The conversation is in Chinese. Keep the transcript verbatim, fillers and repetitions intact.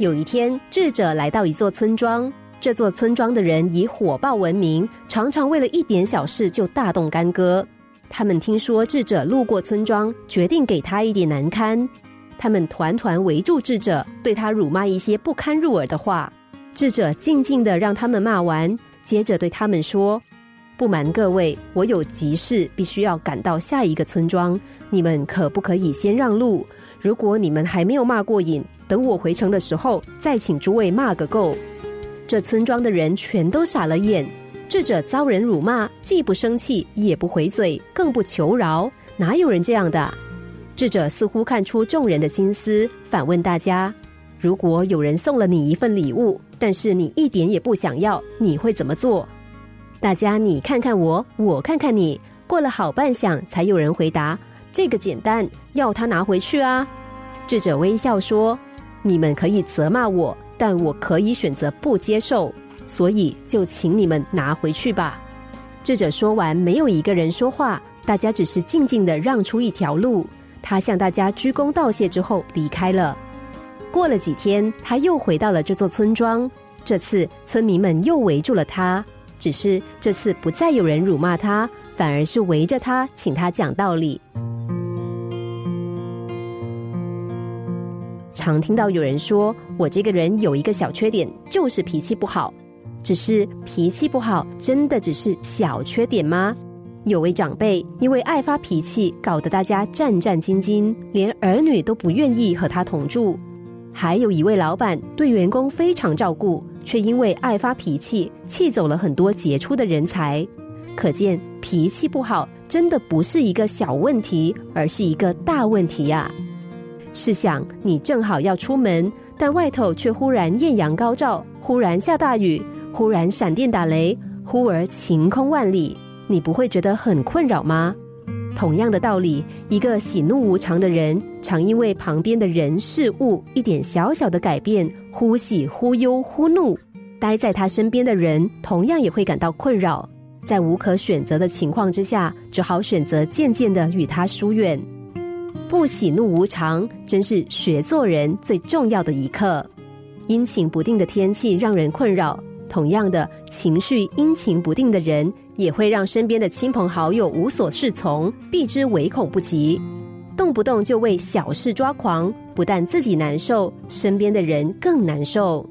有一天，智者来到一座村庄，这座村庄的人以火爆闻名，常常为了一点小事就大动干戈。他们听说智者路过村庄，决定给他一点难堪。他们团团围住智者，对他辱骂一些不堪入耳的话。智者静静地让他们骂完，接着对他们说：不瞒各位，我有急事必须要赶到下一个村庄，你们可不可以先让路？如果你们还没有骂过瘾，等我回城的时候再请诸位骂个够。这村庄的人全都傻了眼，智者遭人辱骂，既不生气，也不回嘴，更不求饶，哪有人这样的？智者似乎看出众人的心思，反问大家：如果有人送了你一份礼物，但是你一点也不想要，你会怎么做？大家你看看我，我看看你，过了好半晌才有人回答：这个简单，要他拿回去啊。智者微笑说：你们可以责骂我，但我可以选择不接受，所以就请你们拿回去吧。智者说完，没有一个人说话，大家只是静静地让出一条路。他向大家鞠躬道谢之后离开了。过了几天，他又回到了这座村庄，这次村民们又围住了他，只是这次不再有人辱骂他，反而是围着他，请他讲道理。常听到有人说，我这个人有一个小缺点，就是脾气不好。只是脾气不好真的只是小缺点吗？有位长辈因为爱发脾气，搞得大家战战兢兢，连儿女都不愿意和他同住。还有一位老板对员工非常照顾，却因为爱发脾气，气走了很多杰出的人才。可见脾气不好真的不是一个小问题，而是一个大问题呀、啊！试想，你正好要出门，但外头却忽然艳阳高照，忽然下大雨，忽然闪电打雷，忽而晴空万里，你不会觉得很困扰吗？同样的道理，一个喜怒无常的人，常因为旁边的人事物一点小小的改变，忽喜忽忧忽怒，待在他身边的人同样也会感到困扰。在无可选择的情况之下，只好选择渐渐地与他疏远。不喜怒无常，真是学做人最重要的一课。阴晴不定的天气让人困扰，同样的，情绪阴晴不定的人也会让身边的亲朋好友无所适从，避之唯恐不及。动不动就为小事抓狂，不但自己难受，身边的人更难受。